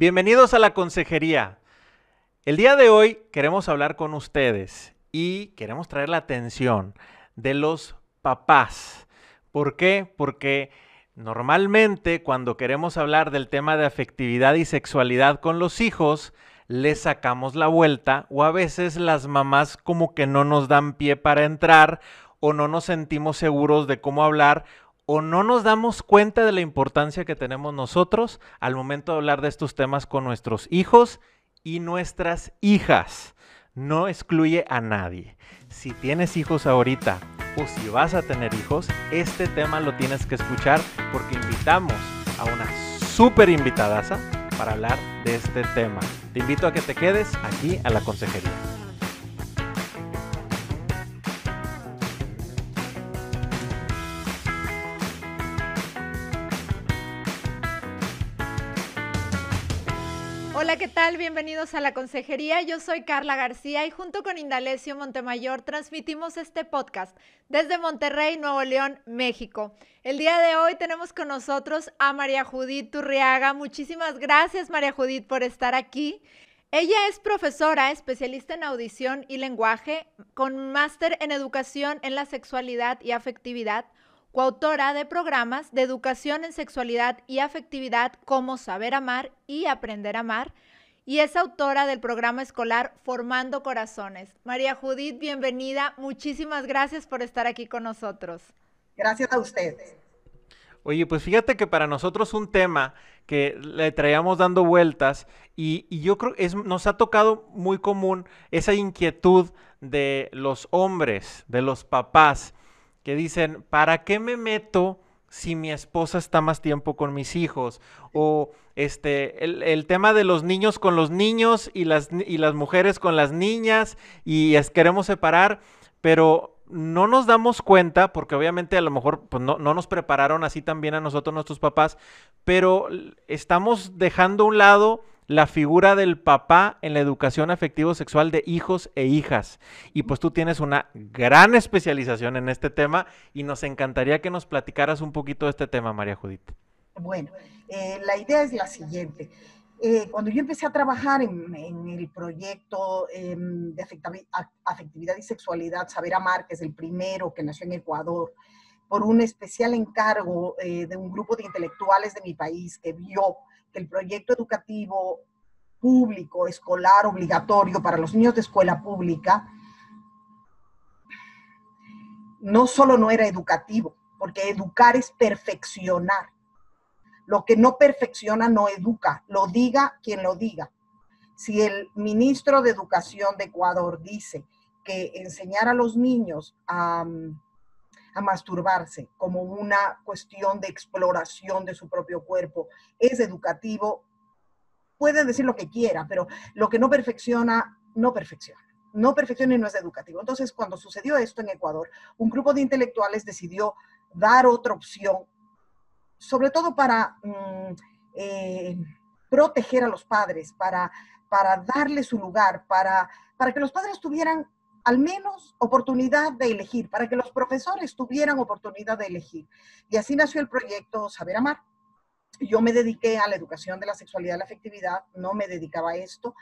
Bienvenidos a la consejería. El día de hoy queremos hablar con ustedes y queremos traer la atención de los papás. ¿Por qué? Porque normalmente cuando queremos hablar del tema de afectividad y sexualidad con los hijos, les sacamos la vuelta o a veces las mamás como que no nos dan pie para entrar o no nos sentimos seguros de cómo hablar o no nos damos cuenta de la importancia que tenemos nosotros al momento de hablar de estos temas con nuestros hijos y nuestras hijas. No excluye a nadie. Si tienes hijos ahorita o si vas a tener hijos, este tema lo tienes que escuchar porque invitamos a una súper invitadaza para hablar de este tema. Te invito a que te quedes aquí a la consejería. Hola, ¿qué tal? Bienvenidos a La Consejería. Yo soy Carla García y junto con Indalecio Montemayor transmitimos este podcast desde Monterrey, Nuevo León, México. El día de hoy tenemos con nosotros a María Judith Turriaga. Muchísimas gracias, María Judith, por estar aquí. Ella es profesora, especialista en audición y lenguaje, con máster en educación en la sexualidad y afectividad, coautora de programas de educación en sexualidad y afectividad como Saber Amar y Aprender a Amar, y es autora del programa escolar Formando Corazones. María Judith, bienvenida. Muchísimas gracias por estar aquí con nosotros. Gracias a ustedes. Oye, pues fíjate que para nosotros un tema que le traíamos dando vueltas y yo creo que nos ha tocado muy común esa inquietud de los hombres, de los papás, que dicen, ¿para qué me meto si mi esposa está más tiempo con mis hijos? O el tema de los niños con los niños y las mujeres con las niñas y queremos separar, pero no nos damos cuenta, porque obviamente a lo mejor pues, no nos prepararon así también a nosotros, nuestros papás, pero estamos dejando a un lado la figura del papá en la educación afectivo-sexual de hijos e hijas. Y pues tú tienes una gran especialización en este tema y nos encantaría que nos platicaras un poquito de este tema, María Judith. Bueno, la idea es la siguiente. Cuando yo empecé a trabajar en el proyecto de afectividad y sexualidad, Sabera Márquez, el primero que nació en Ecuador, por un especial encargo de un grupo de intelectuales de mi país que vio que el proyecto educativo público, escolar, obligatorio para los niños de escuela pública, no solo no era educativo, porque educar es perfeccionar. Lo que no perfecciona no educa, lo diga quien lo diga. Si el ministro de Educación de Ecuador dice que enseñar a los niños a masturbarse como una cuestión de exploración de su propio cuerpo es educativo, puede decir lo que quiera, pero lo que no perfecciona, no perfecciona. No perfecciona y no es educativo. Entonces, cuando sucedió esto en Ecuador, un grupo de intelectuales decidió dar otra opción, sobre todo para proteger a los padres, para darle su lugar, para que los padres tuvieran al menos oportunidad de elegir, para que los profesores tuvieran oportunidad de elegir. Y así nació el proyecto Saber Amar. Yo me dediqué a la educación de la sexualidad y la afectividad, no me dedicaba a esto,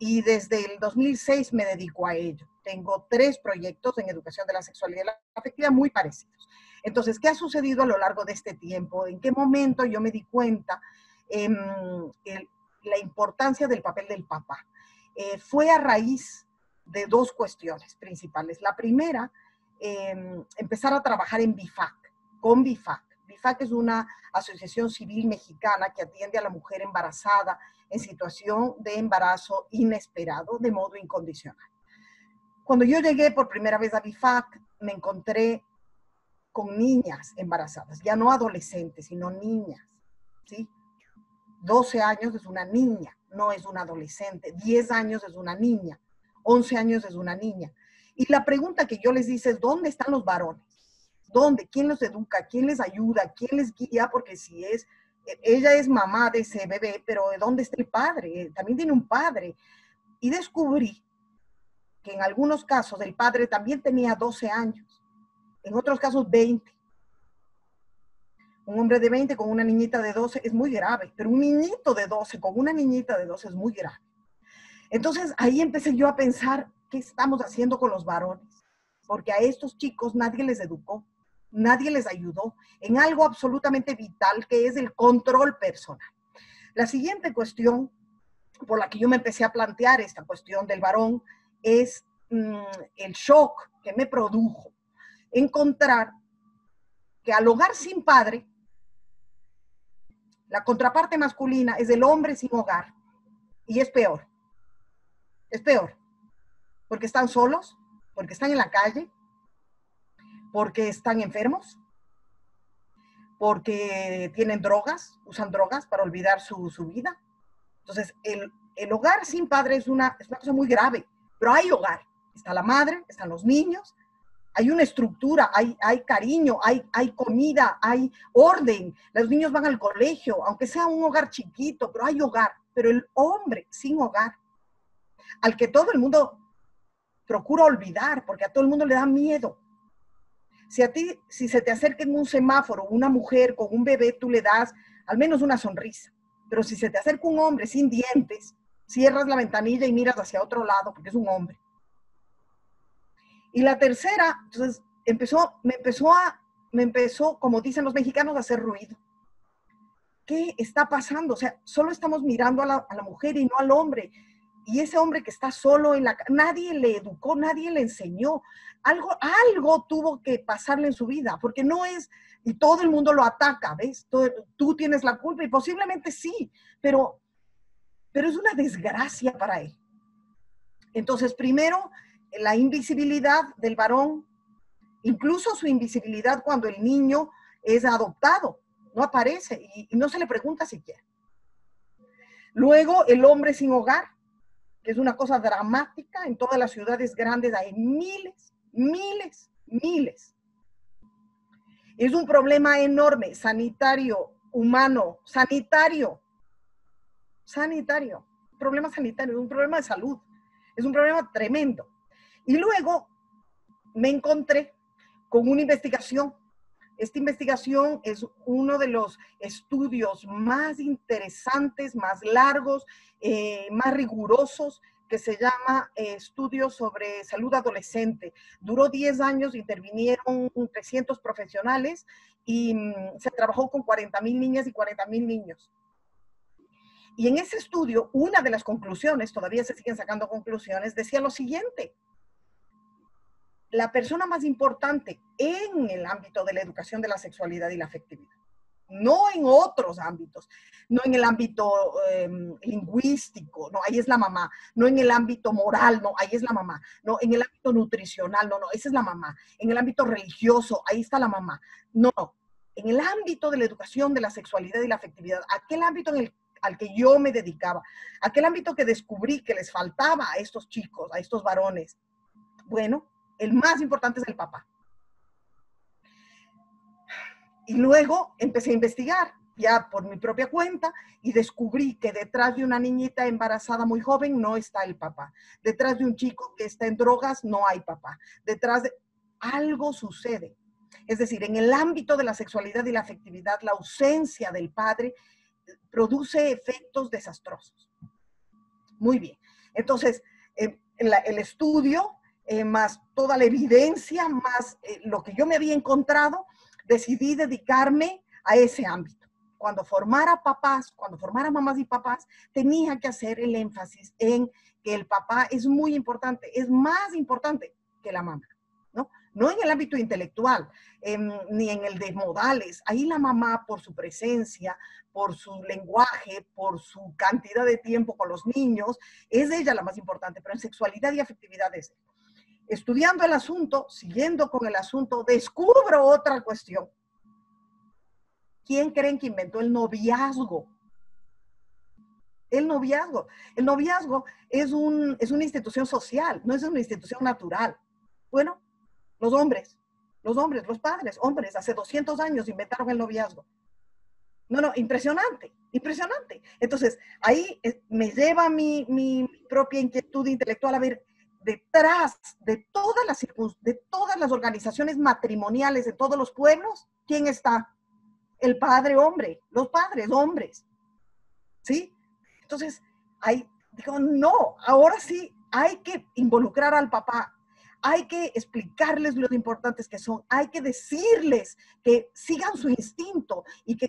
y desde el 2006 me dedico a ello. Tengo 3 proyectos en educación de la sexualidad y la afectividad muy parecidos. Entonces, ¿qué ha sucedido a lo largo de este tiempo? ¿En qué momento yo me di cuenta la importancia del papel del papá? Fue a raíz de 2 cuestiones principales. La primera, empezar a trabajar en VIFAC, con VIFAC. VIFAC es una asociación civil mexicana que atiende a la mujer embarazada en situación de embarazo inesperado de modo incondicional. Cuando yo llegué por primera vez a VIFAC, me encontré con niñas embarazadas, ya no adolescentes, sino niñas, ¿sí? 12 años es una niña, no es una adolescente, 10 años es una niña, 11 años es una niña. Y la pregunta que yo les hice es, ¿dónde están los varones? ¿Dónde? ¿Quién los educa? ¿Quién les ayuda? ¿Quién les guía? Porque si es, ella es mamá de ese bebé, pero ¿dónde está el padre? También tiene un padre. Y descubrí que en algunos casos el padre también tenía 12 años, en otros casos 20. Un hombre de 20 con una niñita de 12 es muy grave, pero un niñito de 12 con una niñita de 12 es muy grave. Entonces, ahí empecé yo a pensar, ¿qué estamos haciendo con los varones? Porque a estos chicos nadie les educó, nadie les ayudó en algo absolutamente vital, que es el control personal. La siguiente cuestión por la que yo me empecé a plantear esta cuestión del varón es el shock que me produjo encontrar que al hogar sin padre, la contraparte masculina es el hombre sin hogar. Y es peor. Es peor. Porque están solos, porque están en la calle, porque están enfermos, porque tienen drogas, usan drogas para olvidar su vida. Entonces, el hogar sin padre es una cosa muy grave. Pero hay hogar. Está la madre, están los niños. Hay una estructura, hay cariño, hay comida, hay orden. Los niños van al colegio, aunque sea un hogar chiquito, pero hay hogar. Pero el hombre sin hogar, al que todo el mundo procura olvidar, porque a todo el mundo le da miedo. Si se te acerca en un semáforo una mujer con un bebé, tú le das al menos una sonrisa. Pero si se te acerca un hombre sin dientes, cierras la ventanilla y miras hacia otro lado, porque es un hombre. Y la tercera, entonces, me empezó, como dicen los mexicanos, a hacer ruido. ¿Qué está pasando? O sea, solo estamos mirando a la mujer y no al hombre. Y ese hombre que está solo en la... Nadie le educó, nadie le enseñó. Algo tuvo que pasarle en su vida, porque no es... Y todo el mundo lo ataca, ¿ves? Tú tienes la culpa y posiblemente sí, pero es una desgracia para él. Entonces, primero... la invisibilidad del varón, incluso su invisibilidad cuando el niño es adoptado, no aparece y no se le pregunta siquiera. Luego, el hombre sin hogar, que es una cosa dramática, en todas las ciudades grandes hay miles. Es un problema enorme, sanitario, humano, sanitario, problema sanitario, un problema de salud, es un problema tremendo. Y luego me encontré con una investigación. Esta investigación es uno de los estudios más interesantes, más largos, más rigurosos, que se llama Estudios sobre Salud Adolescente. Duró 10 años, intervinieron 300 profesionales y se trabajó con 40,000 niñas y 40,000 niños. Y en ese estudio, una de las conclusiones, todavía se siguen sacando conclusiones, decía lo siguiente. La persona más importante en el ámbito de la educación de la sexualidad y la afectividad. No en otros ámbitos, no en el ámbito lingüístico, no, ahí es la mamá, no en el ámbito moral, no, ahí es la mamá, no, en el ámbito nutricional, no, no, esa es la mamá, en el ámbito religioso, ahí está la mamá, no, no, en el ámbito de la educación de la sexualidad y la afectividad, aquel ámbito al que yo me dedicaba, aquel ámbito que descubrí que les faltaba a estos chicos, a estos varones, bueno, el más importante es el papá. Y luego empecé a investigar, ya por mi propia cuenta, y descubrí que detrás de una niñita embarazada muy joven no está el papá. Detrás de un chico que está en drogas no hay papá. Detrás de... algo sucede. Es decir, en el ámbito de la sexualidad y la afectividad, la ausencia del padre produce efectos desastrosos. Muy bien. Entonces, el estudio... más toda la evidencia, más lo que yo me había encontrado, decidí dedicarme a ese ámbito. Cuando formara papás, cuando formara mamás y papás, tenía que hacer el énfasis en que el papá es muy importante, es más importante que la mamá, ¿no? No en el ámbito intelectual, ni en el de modales. Ahí la mamá, por su presencia, por su lenguaje, por su cantidad de tiempo con los niños, es ella la más importante, pero en sexualidad y afectividad es ella. Estudiando el asunto, siguiendo con el asunto, descubro otra cuestión. ¿Quién creen que inventó el noviazgo? El noviazgo. El noviazgo es una institución social, no es una institución natural. Bueno, los padres, hombres, hace 200 años inventaron el noviazgo. No, no, impresionante, impresionante. Entonces, ahí me lleva mi propia inquietud intelectual a ver, detrás de todas las organizaciones matrimoniales de todos los pueblos, ¿quién está? el padre hombre, los padres hombres, ¿sí? Entonces, hay, digo, no, ahora sí hay que involucrar al papá, hay que explicarles lo importantes que son, hay que decirles que sigan su instinto y que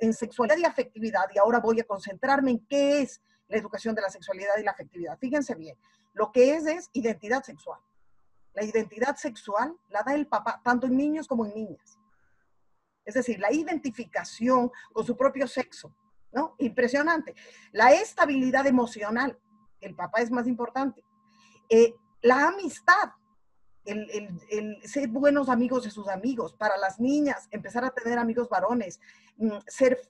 en sexualidad y afectividad, y ahora voy a concentrarme en qué es la educación de la sexualidad y la afectividad. Fíjense bien, lo que es identidad sexual. La identidad sexual la da el papá, tanto en niños como en niñas. Es decir, la identificación con su propio sexo, ¿no? Impresionante. La estabilidad emocional, el papá es más importante. La amistad, el ser buenos amigos de sus amigos. Para las niñas, empezar a tener amigos varones, no ser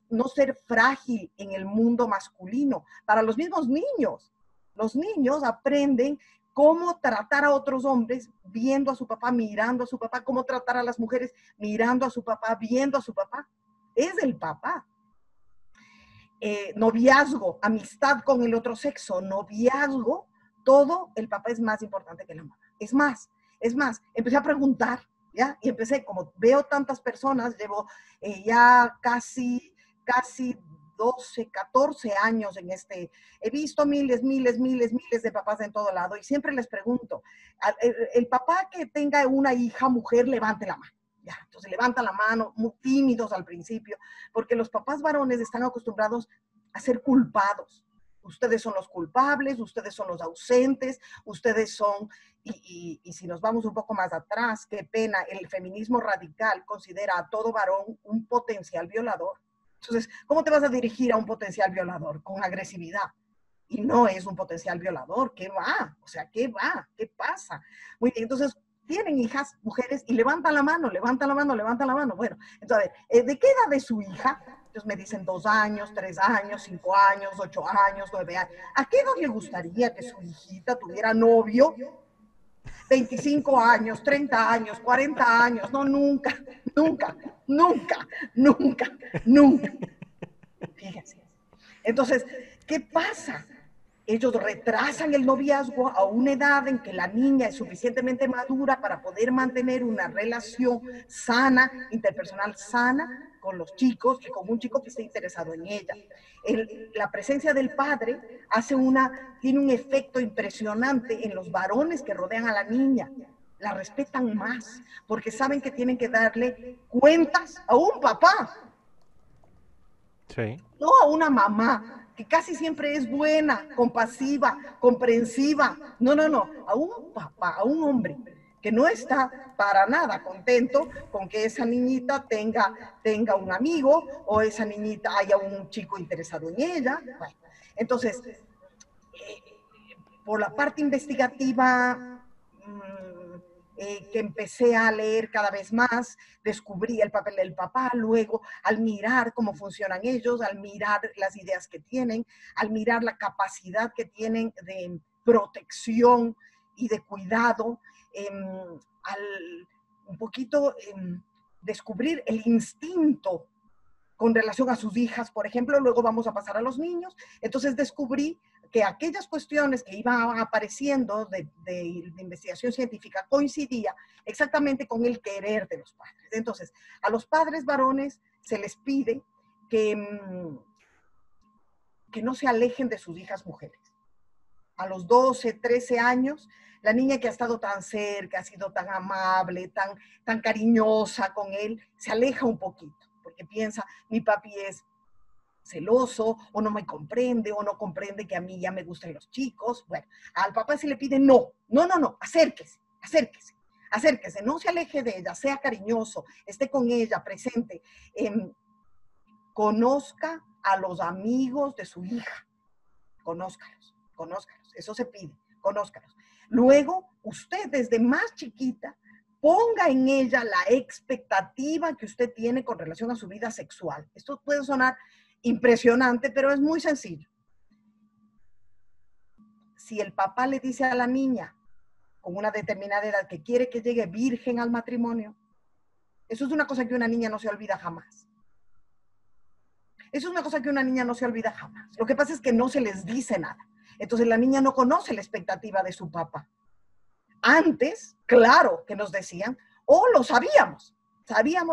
frágil en el mundo masculino. Para los mismos niños, los niños aprenden cómo tratar a otros hombres viendo a su papá, mirando a su papá, cómo tratar a las mujeres mirando a su papá, viendo a su papá. Es el papá. Noviazgo, amistad con el otro sexo, noviazgo, todo el papá es más importante que la mamá. Es más, empecé a preguntar, ¿ya? Y empecé, como veo tantas personas, llevo ya casi 12, 14 años en este, he visto miles de papás en todo lado y siempre les pregunto, el papá que tenga una hija mujer, levante la mano. Ya, entonces levantan la mano, muy tímidos al principio, porque los papás varones están acostumbrados a ser culpados. Ustedes son los culpables, ustedes son los ausentes, ustedes son, y si nos vamos un poco más atrás, qué pena, el feminismo radical considera a todo varón un potencial violador. Entonces, ¿cómo te vas a dirigir a un potencial violador? Con agresividad. Y no es un potencial violador. ¿Qué va? O sea, ¿qué va? ¿Qué pasa? Muy bien, entonces, tienen hijas, mujeres, y levantan la mano. Bueno, entonces, a ver, ¿de qué edad es su hija? Entonces me dicen 2 años, 3 años, 5 años, 8 años, 9 años. ¿A qué edad le gustaría que su hijita tuviera novio? 25 años, 30 años, 40 años. No, nunca. Fíjense. Entonces, ¿qué pasa? Ellos retrasan el noviazgo a una edad en que la niña es suficientemente madura para poder mantener una relación sana, interpersonal sana, con los chicos y con un chico que esté interesado en ella. La presencia del padre tiene un efecto impresionante en los varones que rodean a la niña. La respetan más porque saben que tienen que darle cuentas a un papá. Sí. No a una mamá, que casi siempre es buena, compasiva, comprensiva. No, a un papá, a un hombre que no está para nada contento con que esa niñita tenga un amigo o esa niñita haya un chico interesado en ella. Bueno, entonces, por la parte investigativa que empecé a leer cada vez más, descubrí el papel del papá, luego al mirar cómo funcionan ellos, al mirar las ideas que tienen, al mirar la capacidad que tienen de protección y de cuidado, un poquito descubrir el instinto con relación a sus hijas, por ejemplo, luego vamos a pasar a los niños, entonces descubrí que aquellas cuestiones que iban apareciendo de investigación científica coincidía exactamente con el querer de los padres. Entonces, a los padres varones se les pide que no se alejen de sus hijas mujeres. A los 12, 13 años, la niña que ha estado tan cerca, ha sido tan amable, tan cariñosa con él, se aleja un poquito, porque piensa, mi papi es celoso, o no me comprende, o no comprende que a mí ya me gustan los chicos. Bueno, al papá se le pide no, acérquese, no se aleje de ella, sea cariñoso, esté con ella, presente. Conozca a los amigos de su hija, conózcalos, eso se pide, conózcalos. Luego, usted desde más chiquita, ponga en ella la expectativa que usted tiene con relación a su vida sexual. Esto puede sonar impresionante, pero es muy sencillo. Si el papá le dice a la niña con una determinada edad que quiere que llegue virgen al matrimonio, eso es una cosa que una niña no se olvida jamás. Lo que pasa es que no se les dice nada. Entonces la niña no conoce la expectativa de su papá. Antes, claro que nos decían, o lo sabíamos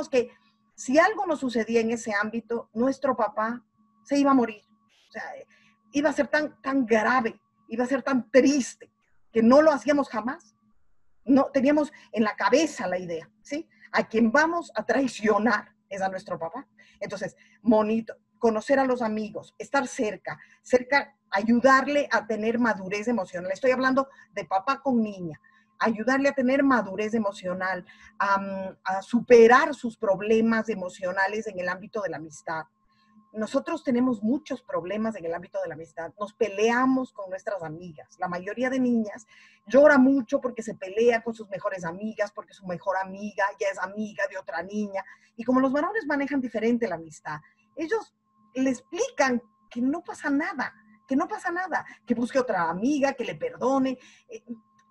que si algo nos sucedía en ese ámbito, nuestro papá se iba a morir. O sea, iba a ser tan grave, iba a ser tan triste, que no lo hacíamos jamás. No, teníamos en la cabeza la idea, ¿sí? A quien vamos a traicionar es a nuestro papá. Entonces, conocer a los amigos, estar cerca, ayudarle a tener madurez emocional. Estoy hablando de papá con niña. Ayudarle a tener madurez emocional, a superar sus problemas emocionales en el ámbito de la amistad. Nosotros tenemos muchos problemas en el ámbito de la amistad. Nos peleamos con nuestras amigas. La mayoría de niñas llora mucho porque se pelea con sus mejores amigas, porque su mejor amiga ya es amiga de otra niña. Y como los varones manejan diferente la amistad, ellos le explican que no pasa nada, que busque otra amiga, que le perdone.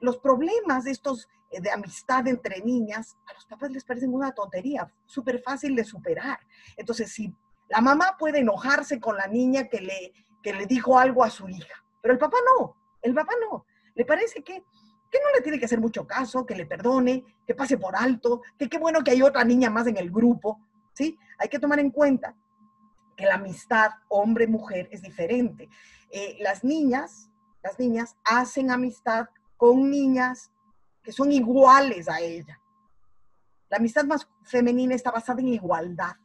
Los problemas estos de amistad entre niñas, a los papás les parecen una tontería, súper fácil de superar. Entonces, si la mamá puede enojarse con la niña que le dijo algo a su hija, pero el papá no. Le parece que no le tiene que hacer mucho caso, que le perdone, que pase por alto, que qué bueno que hay otra niña más en el grupo, ¿sí? Hay que tomar en cuenta que la amistad hombre-mujer es diferente. Las niñas hacen amistad con niñas que son iguales a ella. La amistad más femenina está basada en igualdad.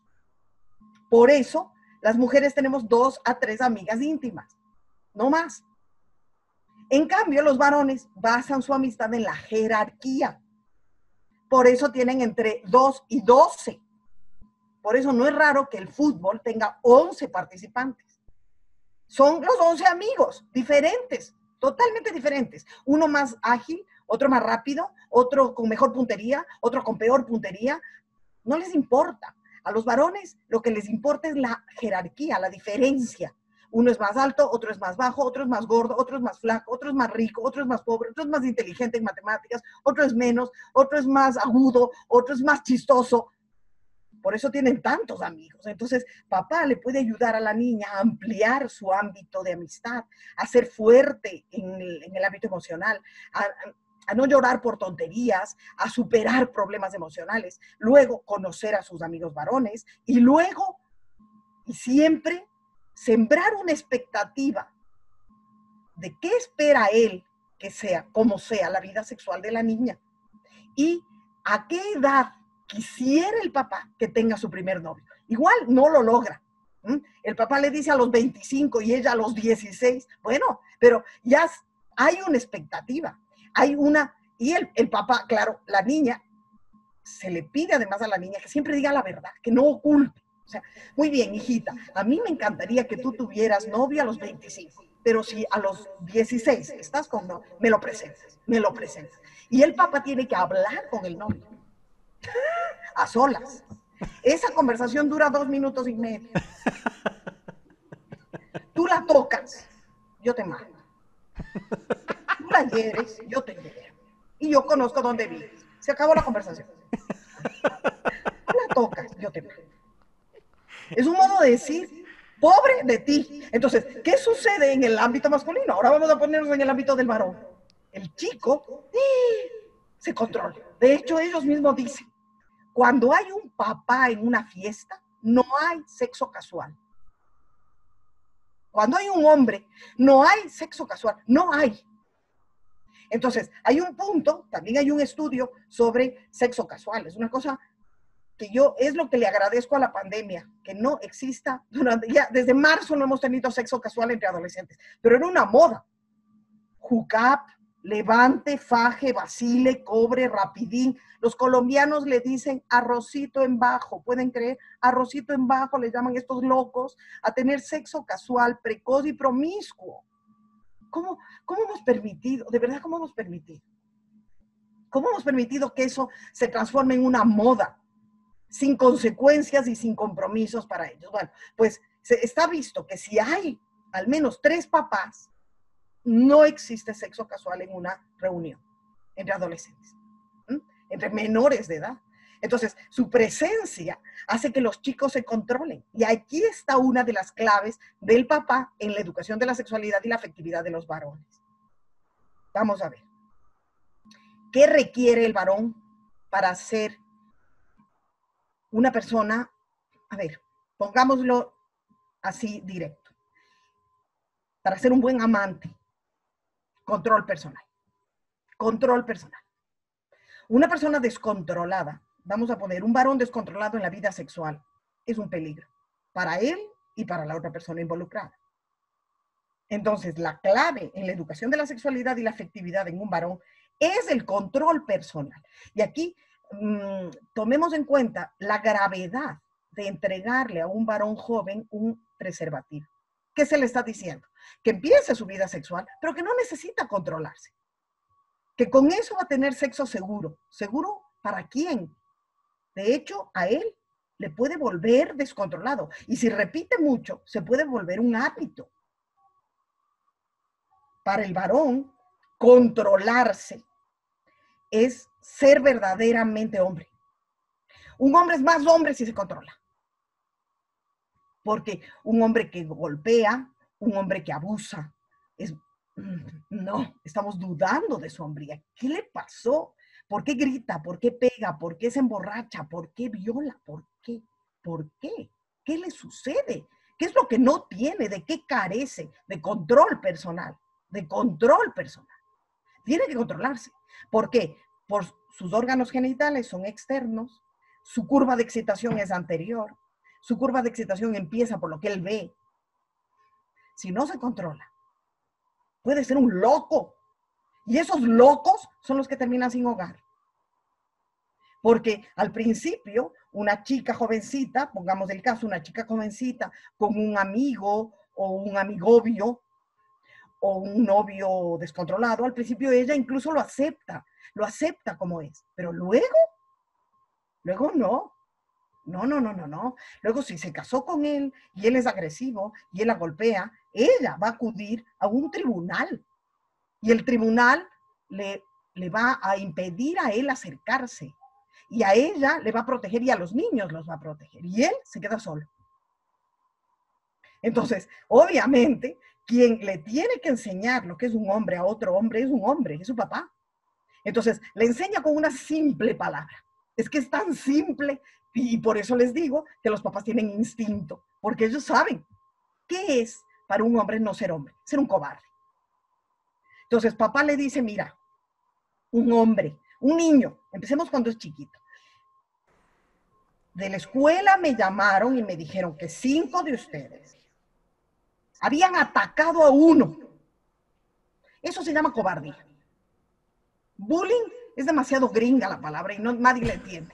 Por eso, las mujeres tenemos 2 a 3 amigas íntimas, no más. En cambio, los varones basan su amistad en la jerarquía. Por eso tienen entre 2 y 12. Por eso no es raro que el fútbol tenga 11 participantes. Son los 11 amigos, diferentes, totalmente diferentes. Uno más ágil, otro más rápido, otro con mejor puntería, otro con peor puntería. No les importa. A los varones lo que les importa es la jerarquía, la diferencia. Uno es más alto, otro es más bajo, otro es más gordo, otro es más flaco, otro es más rico, otro es más pobre, otro es más inteligente en matemáticas, otro es menos, otro es más agudo, otro es más chistoso. Por eso tienen tantos amigos. Entonces, papá le puede ayudar a la niña a ampliar su ámbito de amistad, a ser fuerte en el ámbito emocional, a no llorar por tonterías, a superar problemas emocionales, luego conocer a sus amigos varones y luego, y siempre, sembrar una expectativa de qué espera él que sea, como sea la vida sexual de la niña y a qué edad quisiera el papá que tenga su primer novio. Igual no lo logra. El papá le dice a los 25 y ella a los 16. Bueno, pero ya hay una expectativa. Y el papá, claro, la niña, se le pide además a la niña que siempre diga la verdad, que no oculte. O sea, muy bien, hijita, a mí me encantaría que tú tuvieras novio a los 25, pero si a los 16 estás con novio, me lo presentas. Y el papá tiene que hablar con el novio, a solas. Esa conversación dura 2 minutos y medio. Tú la tocas, yo te mato. Tú la hieres, yo te hiero. Y yo conozco dónde vives. Se acabó la conversación. Tú la tocas, yo te mato. Es un modo de decir, pobre de ti. Entonces, ¿qué sucede en el ámbito masculino? Ahora vamos a ponernos en el ámbito del varón. El chico se controla. De hecho, ellos mismos dicen, cuando hay un papá en una fiesta, no hay sexo casual. Cuando hay un hombre, no hay sexo casual, no hay. Entonces, hay un punto, también hay un estudio sobre sexo casual. Es una cosa que es lo que le agradezco a la pandemia, que no exista, ya desde marzo no hemos tenido sexo casual entre adolescentes, pero era una moda. Hookup, levante, faje, vacile, cobre, rapidín. Los colombianos le dicen arrocito en bajo, ¿pueden creer? Arrocito en bajo, le llaman estos locos, a tener sexo casual, precoz y promiscuo. ¿Cómo hemos permitido? De verdad, ¿cómo hemos permitido? ¿Cómo hemos permitido que eso se transforme en una moda, sin consecuencias y sin compromisos para ellos? Bueno, pues está visto que si hay al menos 3 papás, no existe sexo casual en una reunión entre adolescentes, entre menores de edad. Entonces, su presencia hace que los chicos se controlen. Y aquí está una de las claves del papá en la educación de la sexualidad y la afectividad de los varones. Vamos a ver. ¿Qué requiere el varón para ser una persona, a ver, pongámoslo así directo, para ser un buen amante, control personal. Control personal. Una persona descontrolada, vamos a poner un varón descontrolado en la vida sexual, es un peligro para él y para la otra persona involucrada. Entonces, la clave en la educación de la sexualidad y la afectividad en un varón es el control personal. Y aquí tomemos en cuenta la gravedad de entregarle a un varón joven un preservativo. ¿Qué se le está diciendo? Que empiece su vida sexual, pero que no necesita controlarse. Que con eso va a tener sexo seguro. ¿Seguro para quién? De hecho, a él le puede volver descontrolado. Y si repite mucho, se puede volver un hábito. Para el varón, controlarse es ser verdaderamente hombre. Un hombre es más hombre si se controla. Porque un hombre que golpea, un hombre que abusa, es... No, estamos dudando de su hombría. ¿Qué le pasó? ¿Por qué grita? ¿Por qué pega? ¿Por qué se emborracha? ¿Por qué viola? ¿Por qué? ¿Por qué? ¿Qué le sucede? ¿Qué es lo que no tiene? ¿De qué carece? De control personal. De control personal. Tiene que controlarse. ¿Por qué? Por sus órganos genitales son externos, su curva de excitación es anterior, su curva de excitación empieza por lo que él ve. Si no se controla, puede ser un loco. Y esos locos son los que terminan sin hogar. Porque al principio, una chica jovencita, pongamos el caso, una chica jovencita con un amigo o un amigovio, o un novio descontrolado, al principio ella incluso lo acepta como es, pero luego no. Luego si se casó con él y él es agresivo y él la golpea, ella va a acudir a un tribunal y el tribunal le va a impedir a él acercarse y a ella le va a proteger y a los niños los va a proteger y él se queda solo. Entonces, obviamente, quien le tiene que enseñar lo que es un hombre a otro hombre es un hombre, es su papá. Entonces, le enseña con una simple palabra. Es que es tan simple y por eso les digo que los papás tienen instinto, porque ellos saben qué es para un hombre no ser hombre, ser un cobarde. Entonces, papá le dice, mira, un hombre, un niño, empecemos cuando es chiquito. De la escuela me llamaron y me dijeron que 5 de ustedes habían atacado a uno. Eso se llama cobardía. Bullying es demasiado gringa la palabra y no, nadie la entiende.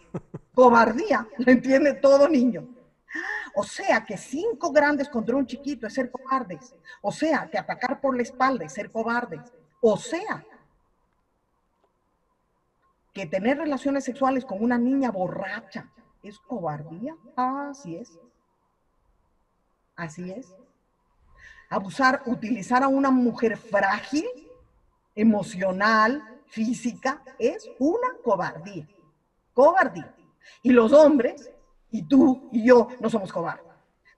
Cobardía la entiende todo niño. O sea que 5 grandes contra un chiquito es ser cobardes. O sea que atacar por la espalda es ser cobardes. O sea que tener relaciones sexuales con una niña borracha es cobardía. Así es. Así es. Abusar, utilizar a una mujer frágil, emocional, física, es una cobardía. Cobardía. Y los hombres, y tú y yo, no somos cobardes.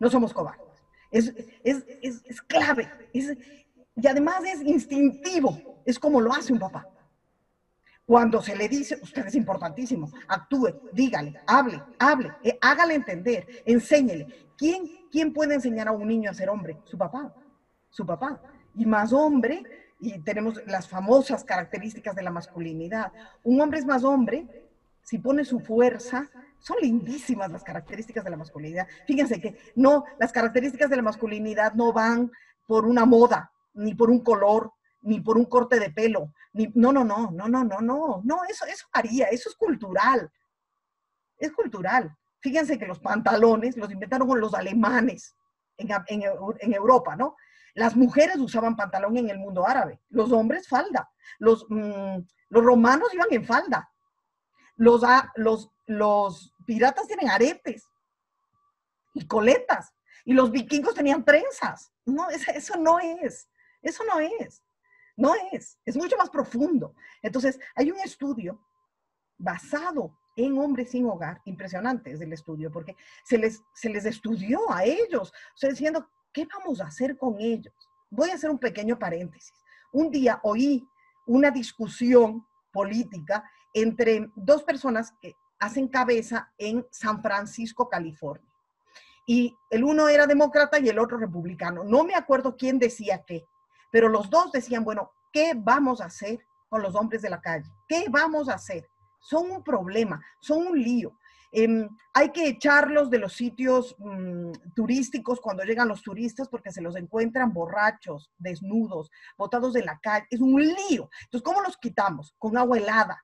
No somos cobardes. Es clave. Y además es instintivo. Es como lo hace un papá. Cuando se le dice, usted es importantísimo, actúe, dígale, hable, hágale entender, enséñele. ¿Quién puede enseñar a un niño a ser hombre? Su papá. Su papá. Y más hombre, y tenemos las famosas características de la masculinidad. Un hombre es más hombre si pone su fuerza. Son lindísimas las características de la masculinidad. Fíjense que no, las características de la masculinidad no van por una moda, ni por un color, ni por un corte de pelo. Ni, no, eso varía, eso es cultural. Es cultural. Fíjense que los pantalones los inventaron los alemanes en Europa, ¿no? Las mujeres usaban pantalón en el mundo árabe, los hombres falda, los romanos iban en falda, los piratas tienen aretes y coletas, y los vikingos tenían trenzas. No, eso no es, es mucho más profundo. Entonces, hay un estudio basado en hombres sin hogar, impresionante es el estudio, porque se les estudió a ellos, o sea, diciendo, ¿qué vamos a hacer con ellos? Voy a hacer un pequeño paréntesis. Un día oí una discusión política entre dos personas que hacen cabeza en San Francisco, California. Y el uno era demócrata y el otro republicano. No me acuerdo quién decía qué, pero los dos decían, bueno, ¿qué vamos a hacer con los hombres de la calle? ¿Qué vamos a hacer? Son un problema, son un lío. Hay que echarlos de los sitios turísticos cuando llegan los turistas porque se los encuentran borrachos, desnudos, botados de la calle. Es un lío. Entonces, ¿cómo los quitamos? Con agua helada.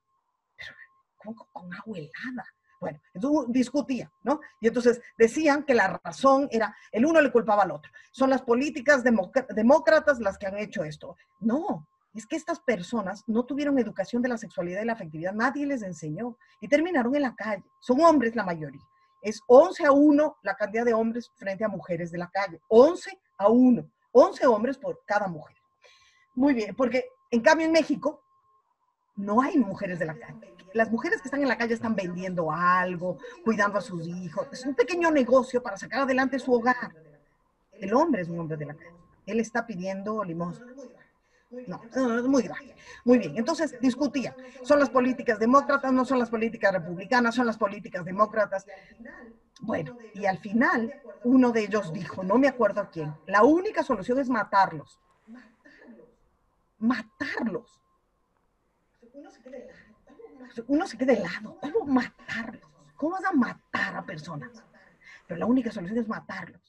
¿Cómo con agua helada? Bueno, entonces discutían, ¿no? Y entonces decían que la razón era, el uno le culpaba al otro. Son las políticas demócratas las que han hecho esto. No. Es que estas personas no tuvieron educación de la sexualidad y la afectividad, nadie les enseñó y terminaron en la calle. Son hombres la mayoría. Es 11-1 la cantidad de hombres frente a mujeres de la calle. 11-1. 11 hombres por cada mujer. Muy bien, porque en cambio en México no hay mujeres de la calle. Las mujeres que están en la calle están vendiendo algo, cuidando a sus hijos. Es un pequeño negocio para sacar adelante su hogar. El hombre es un hombre de la calle. Él está pidiendo limosna. No, es muy grave. Muy bien, entonces discutía. Son las políticas demócratas, no son las políticas republicanas, son las políticas demócratas. Bueno, y al final uno de ellos dijo, no me acuerdo a quién, la única solución es matarlos. Matarlos. Uno se queda helado. ¿Cómo matarlos? ¿Cómo vas a matar a personas? Pero la única solución es matarlos.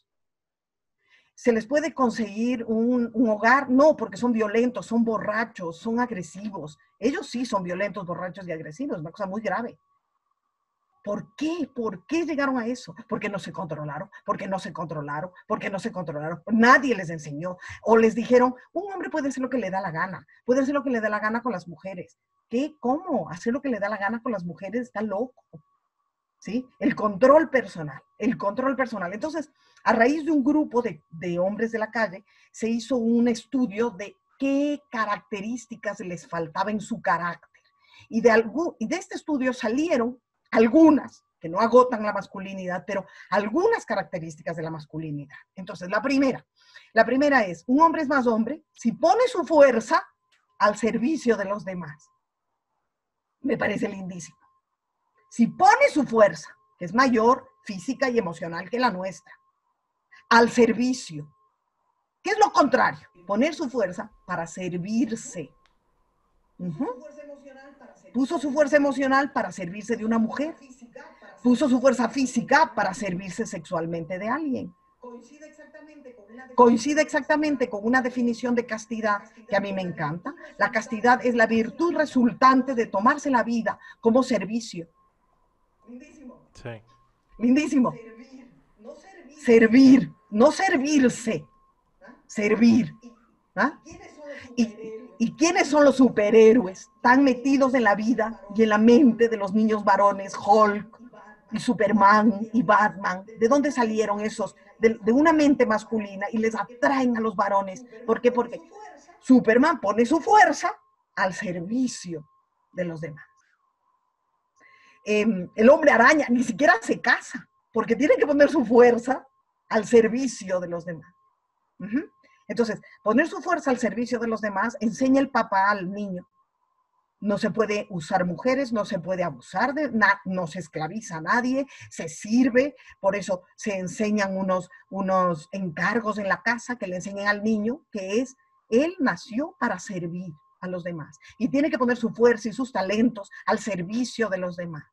¿Se les puede conseguir un hogar? No, porque son violentos, son borrachos, son agresivos. Ellos sí son violentos, borrachos y agresivos. Es una cosa muy grave. ¿Por qué? ¿Por qué llegaron a eso? Porque no se controlaron, porque no se controlaron, porque no se controlaron. Nadie les enseñó. O les dijeron, un hombre puede hacer lo que le da la gana. Puede hacer lo que le da la gana con las mujeres. ¿Qué? ¿Cómo? Hacer lo que le da la gana con las mujeres está loco. ¿Sí? El control personal, el control personal. Entonces, a raíz de un grupo de hombres de la calle, se hizo un estudio de qué características les faltaba en su carácter. Y de este estudio salieron algunas, que no agotan la masculinidad, pero algunas características de la masculinidad. Entonces, la primera es, un hombre es más hombre si pone su fuerza al servicio de los demás. Me parece lindísimo. Si pone su fuerza, que es mayor física y emocional que la nuestra, al servicio. ¿Qué es lo contrario? Poner su fuerza para servirse. Puso su fuerza emocional para servirse de una mujer. Puso su fuerza física para servirse sexualmente de alguien. Coincide exactamente con una definición de castidad que a mí me encanta. La castidad es la virtud resultante de tomarse la vida como servicio. Lindísimo. Sí. Lindísimo. Servir, no servirse. Servir. ¿Ah? ¿Y quiénes son los superhéroes tan metidos en la vida y en la mente de los niños varones? Hulk, y Superman y Batman. ¿De dónde salieron esos? De una mente masculina y les atraen a los varones. ¿Por qué? Porque Superman pone su fuerza al servicio de los demás. El hombre araña ni siquiera se casa, porque tiene que poner su fuerza al servicio de los demás. Entonces, poner su fuerza al servicio de los demás enseña el papá al niño. No se puede usar mujeres, no se puede abusar de nada, no se esclaviza a nadie, se sirve, por eso se enseñan unos encargos en la casa que le enseñan al niño, que es, él nació para servir a los demás. Y tiene que poner su fuerza y sus talentos al servicio de los demás.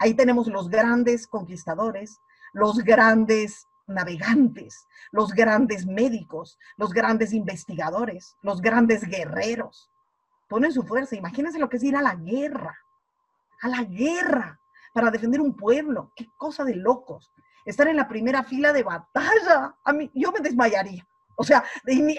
Ahí tenemos los grandes conquistadores, los grandes navegantes, los grandes médicos, los grandes investigadores, los grandes guerreros. Ponen su fuerza. Imagínense lo que es ir a la guerra, para defender un pueblo. ¡Qué cosa de locos! Estar en la primera fila de batalla. A mí, yo me desmayaría. O sea,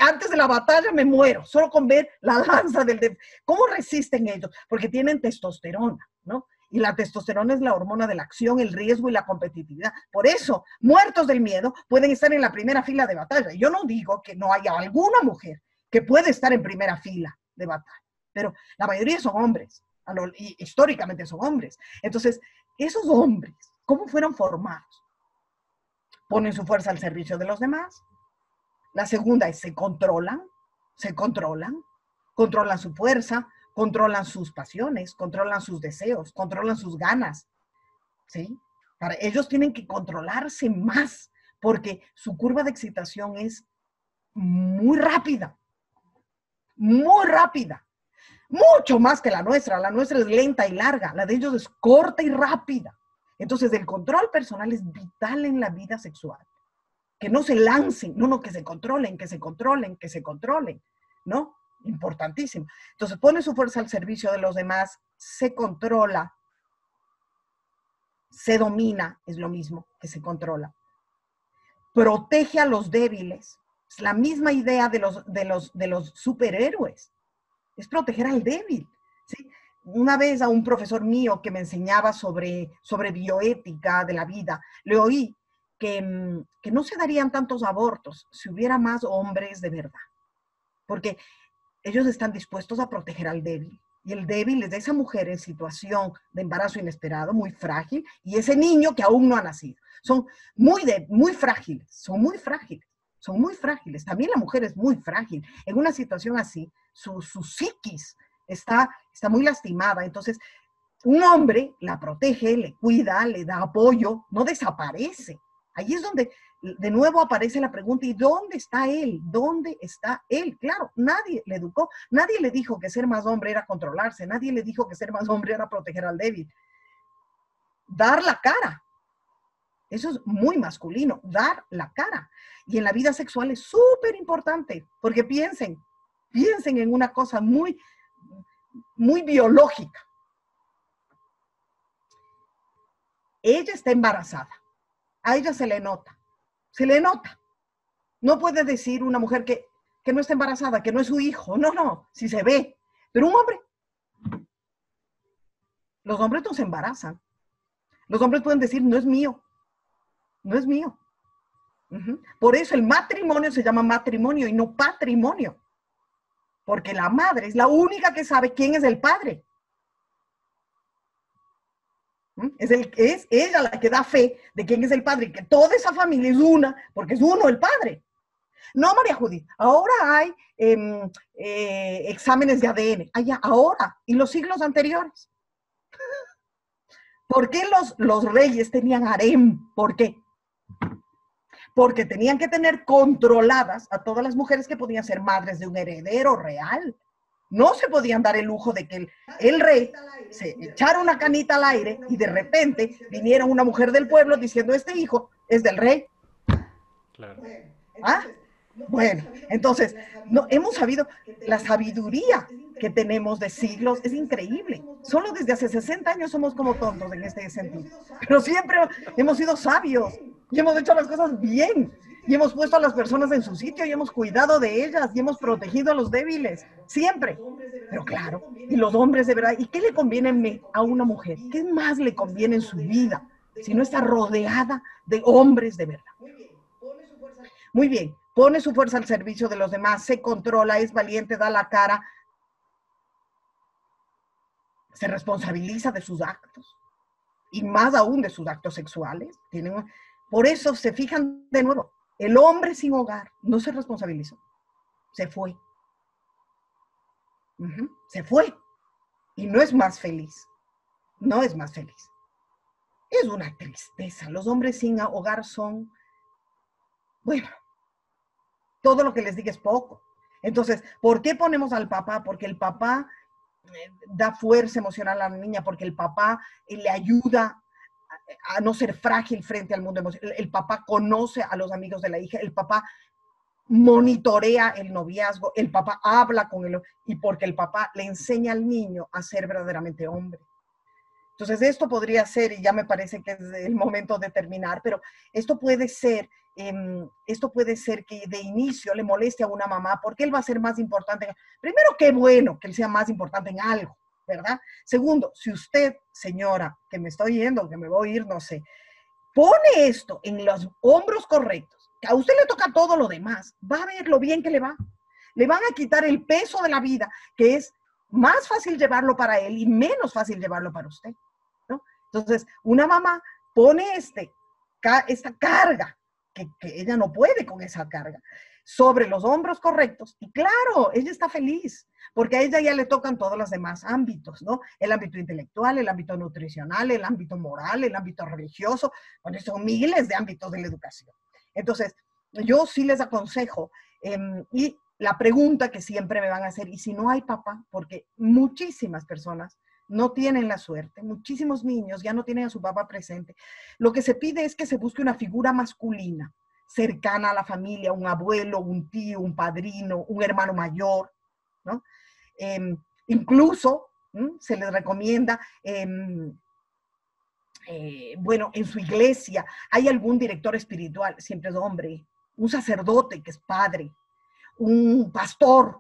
antes de la batalla me muero, solo con ver la danza del... ¿Cómo resisten ellos? Porque tienen testosterona, ¿no? Y la testosterona es la hormona de la acción, el riesgo y la competitividad. Por eso, muertos del miedo, pueden estar en la primera fila de batalla. Yo no digo que no haya alguna mujer que pueda estar en primera fila de batalla, pero la mayoría son hombres, y históricamente son hombres. Entonces, esos hombres, ¿cómo fueron formados? Ponen su fuerza al servicio de los demás. La segunda es, se controlan su fuerza, controlan sus pasiones, controlan sus deseos, controlan sus ganas, ¿sí? Ellos tienen que controlarse más porque su curva de excitación es muy rápida. Muy rápida. Mucho más que la nuestra. La nuestra es lenta y larga. La de ellos es corta y rápida. Entonces, el control personal es vital en la vida sexual. Que no se lancen, no, que se controlen, ¿no? Importantísimo. Entonces, pone su fuerza al servicio de los demás, se controla, se domina, es lo mismo que se controla. Protege a los débiles. Es la misma idea de los superhéroes. Es proteger al débil, ¿sí? Una vez a un profesor mío que me enseñaba sobre bioética de la vida, le oí que no se darían tantos abortos si hubiera más hombres de verdad. Porque ellos están dispuestos a proteger al débil. Y el débil es esa mujer en situación de embarazo inesperado, muy frágil, y ese niño que aún no ha nacido. Son muy frágiles. También la mujer es muy frágil. En una situación así, su psiquis está muy lastimada. Entonces, un hombre la protege, le cuida, le da apoyo, no desaparece. Ahí es donde de nuevo aparece la pregunta, ¿y dónde está él? ¿Dónde está él? Claro, nadie le educó, nadie le dijo que ser más hombre era controlarse, nadie le dijo que ser más hombre era proteger al débil. Dar la cara. Eso es muy masculino, dar la cara. Y en la vida sexual es súper importante, porque piensen en una cosa muy, muy biológica. Ella está embarazada. A ella se le nota, No puede decir una mujer que no está embarazada, que no es su hijo, no, si se ve. Pero un hombre, los hombres no se embarazan. Los hombres pueden decir, no es mío. Por eso el matrimonio se llama matrimonio y no patrimonio. Porque la madre es la única que sabe quién es el padre. Es ella la que da fe de quién es el padre y que toda esa familia es una, porque es uno el padre. No, María Judith, ahora hay exámenes de ADN, allá, ahora, y los siglos anteriores. ¿Por qué los reyes tenían harem? ¿Por qué? Porque tenían que tener controladas a todas las mujeres que podían ser madres de un heredero real. No se podían dar el lujo de que el rey se echara una canita al aire y de repente viniera una mujer del pueblo diciendo, este hijo es del rey. Claro. ¿Ah? Bueno, entonces, no, hemos sabido la sabiduría que tenemos de siglos, es increíble. Solo desde hace 60 años somos como tontos en este sentido. Pero siempre hemos sido sabios y hemos hecho las cosas bien. Y hemos puesto a las personas en su sitio y hemos cuidado de ellas y hemos protegido a los débiles, siempre. Pero claro, y los hombres de verdad, ¿y qué le conviene a una mujer? ¿Qué más le conviene en su vida si no está rodeada de hombres de verdad? Muy bien, pone su fuerza al servicio de los demás, se controla, es valiente, da la cara, se responsabiliza de sus actos y más aún de sus actos sexuales. Por eso se fijan de nuevo. El hombre sin hogar no se responsabilizó, se fue. Se fue y no es más feliz, Es una tristeza, los hombres sin hogar son, bueno, todo lo que les diga es poco. Entonces, ¿por qué ponemos al papá? Porque el papá da fuerza emocional a la niña, porque el papá le ayuda a no ser frágil frente al mundo emocional. El papá conoce a los amigos de la hija, el papá monitorea el noviazgo, el papá habla con él, y porque el papá le enseña al niño a ser verdaderamente hombre. Entonces esto podría ser, y ya me parece que es el momento de terminar, pero esto puede ser que de inicio le moleste a una mamá, porque él va a ser más importante. Primero, qué bueno que él sea más importante en algo, ¿verdad? Segundo, si usted, señora, que me estoy yendo, que me voy a ir, no sé, pone esto en los hombros correctos, que a usted le toca todo lo demás, va a ver lo bien que le va. Le van a quitar el peso de la vida, que es más fácil llevarlo para él y menos fácil llevarlo para usted, ¿no? Entonces, una mamá pone esta carga, que ella no puede con esa carga. sobre los hombros correctos, y claro, ella está feliz, porque a ella ya le tocan todos los demás ámbitos, ¿no? El ámbito intelectual, el ámbito nutricional, el ámbito moral, el ámbito religioso, bueno, son miles de ámbitos de la educación. Entonces, yo sí les aconsejo, y la pregunta que siempre me van a hacer, ¿y si no hay papá? Porque muchísimas personas no tienen la suerte, muchísimos niños ya no tienen a su papá presente. Lo que se pide es que se busque una figura masculina, cercana a la familia, un abuelo, un tío, un padrino, un hermano mayor, ¿no? Incluso se les recomienda, bueno, en su iglesia hay algún director espiritual, siempre es hombre, un sacerdote que es padre, un pastor,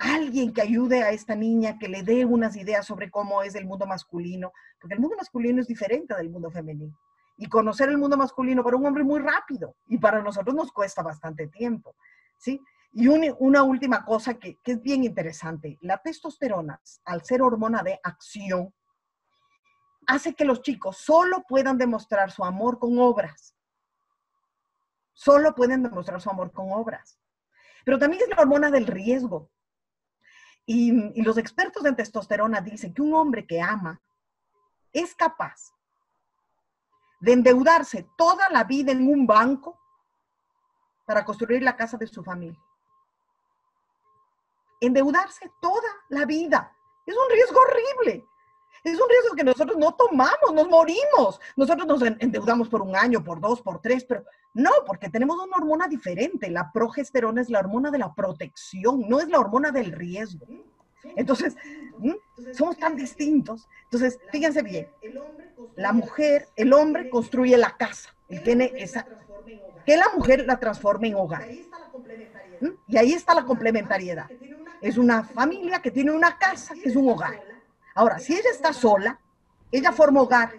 alguien que ayude a esta niña, que le dé unas ideas sobre cómo es el mundo masculino, porque el mundo masculino es diferente del mundo femenino. Y conocer el mundo masculino para un hombre es muy rápido, y para nosotros nos cuesta bastante tiempo, ¿sí? Y una última cosa que es bien interesante, la testosterona, al ser hormona de acción, hace que los chicos solo puedan demostrar su amor con obras. Solo pueden demostrar su amor con obras. Pero también es la hormona del riesgo. Y los expertos en testosterona dicen que un hombre que ama es capaz de endeudarse toda la vida en un banco para construir la casa de su familia. Endeudarse toda la vida. Es un riesgo horrible. Es un riesgo que nosotros no tomamos, nos morimos. Nosotros nos endeudamos por un año, por dos, por tres, pero no, porque tenemos una hormona diferente. La progesterona es la hormona de la protección, no es la hormona del riesgo. Entonces, somos tan distintos. Entonces, fíjense bien, la mujer, el hombre construye la casa. Él tiene esa, que la mujer la transforme en hogar. Y ahí está la complementariedad. Es una familia que tiene una casa, que es un hogar. Ahora, si ella está sola, ella forma hogar,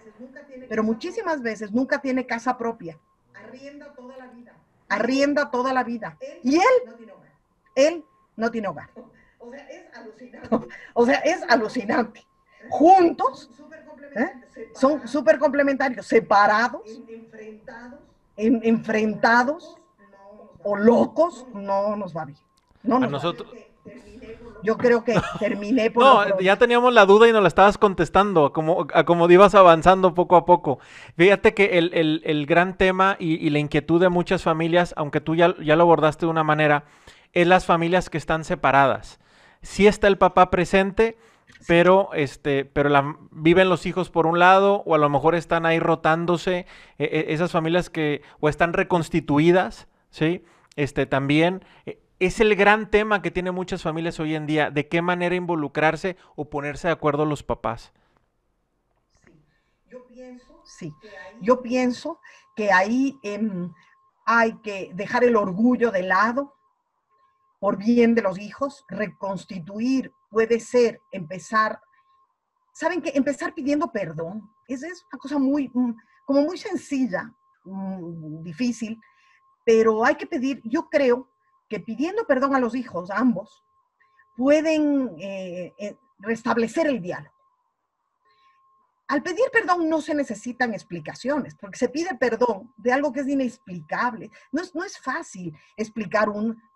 pero muchísimas veces nunca tiene casa propia. Arrienda toda la vida. Arrienda toda la vida. Y él no tiene hogar. O sea, es alucinante. O sea, es alucinante. Juntos, son súper complementarios, separados, enfrentados o locos, no nos va bien. No nos va bien. Yo creo que terminé por... No, ya teníamos la duda y nos la estabas contestando, como ibas avanzando poco a poco. Fíjate que el gran tema y la inquietud de muchas familias, aunque tú ya lo abordaste de una manera, es las familias que están separadas. Sí está el papá presente, pero viven los hijos por un lado, o a lo mejor están ahí rotándose, esas familias que o están reconstituidas, ¿sí? También... Es el gran tema que tienen muchas familias hoy en día, de qué manera involucrarse o ponerse de acuerdo los papás. Yo pienso que ahí hay que dejar el orgullo de lado por bien de los hijos, reconstituir, puede ser empezar, ¿saben qué? Empezar pidiendo perdón. Es una cosa muy sencilla, difícil, pero hay que pedir, yo creo, que pidiendo perdón a los hijos, a ambos, pueden restablecer el diálogo. Al pedir perdón no se necesitan explicaciones, porque se pide perdón de algo que es inexplicable. No es fácil explicar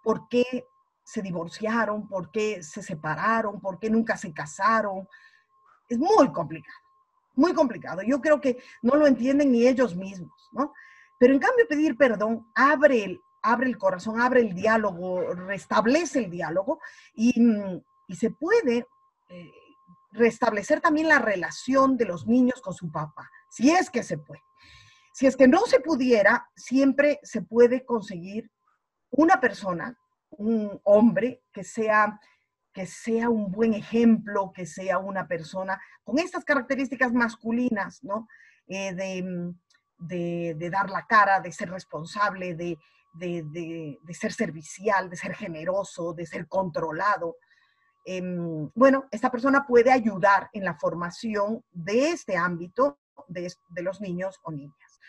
por qué se divorciaron, por qué se separaron, por qué nunca se casaron. Es muy complicado, muy complicado. Yo creo que no lo entienden ni ellos mismos, ¿no? Pero en cambio pedir perdón abre el corazón, abre el diálogo, restablece el diálogo y se puede restablecer también la relación de los niños con su papá, si es que se puede. Si es que no se pudiera, siempre se puede conseguir una persona, un hombre que sea un buen ejemplo, que sea una persona con estas características masculinas, ¿no? De dar la cara, de ser responsable, de ser servicial, de ser generoso, de ser controlado. Bueno, esta persona puede ayudar en la formación de este ámbito de los niños o niñas.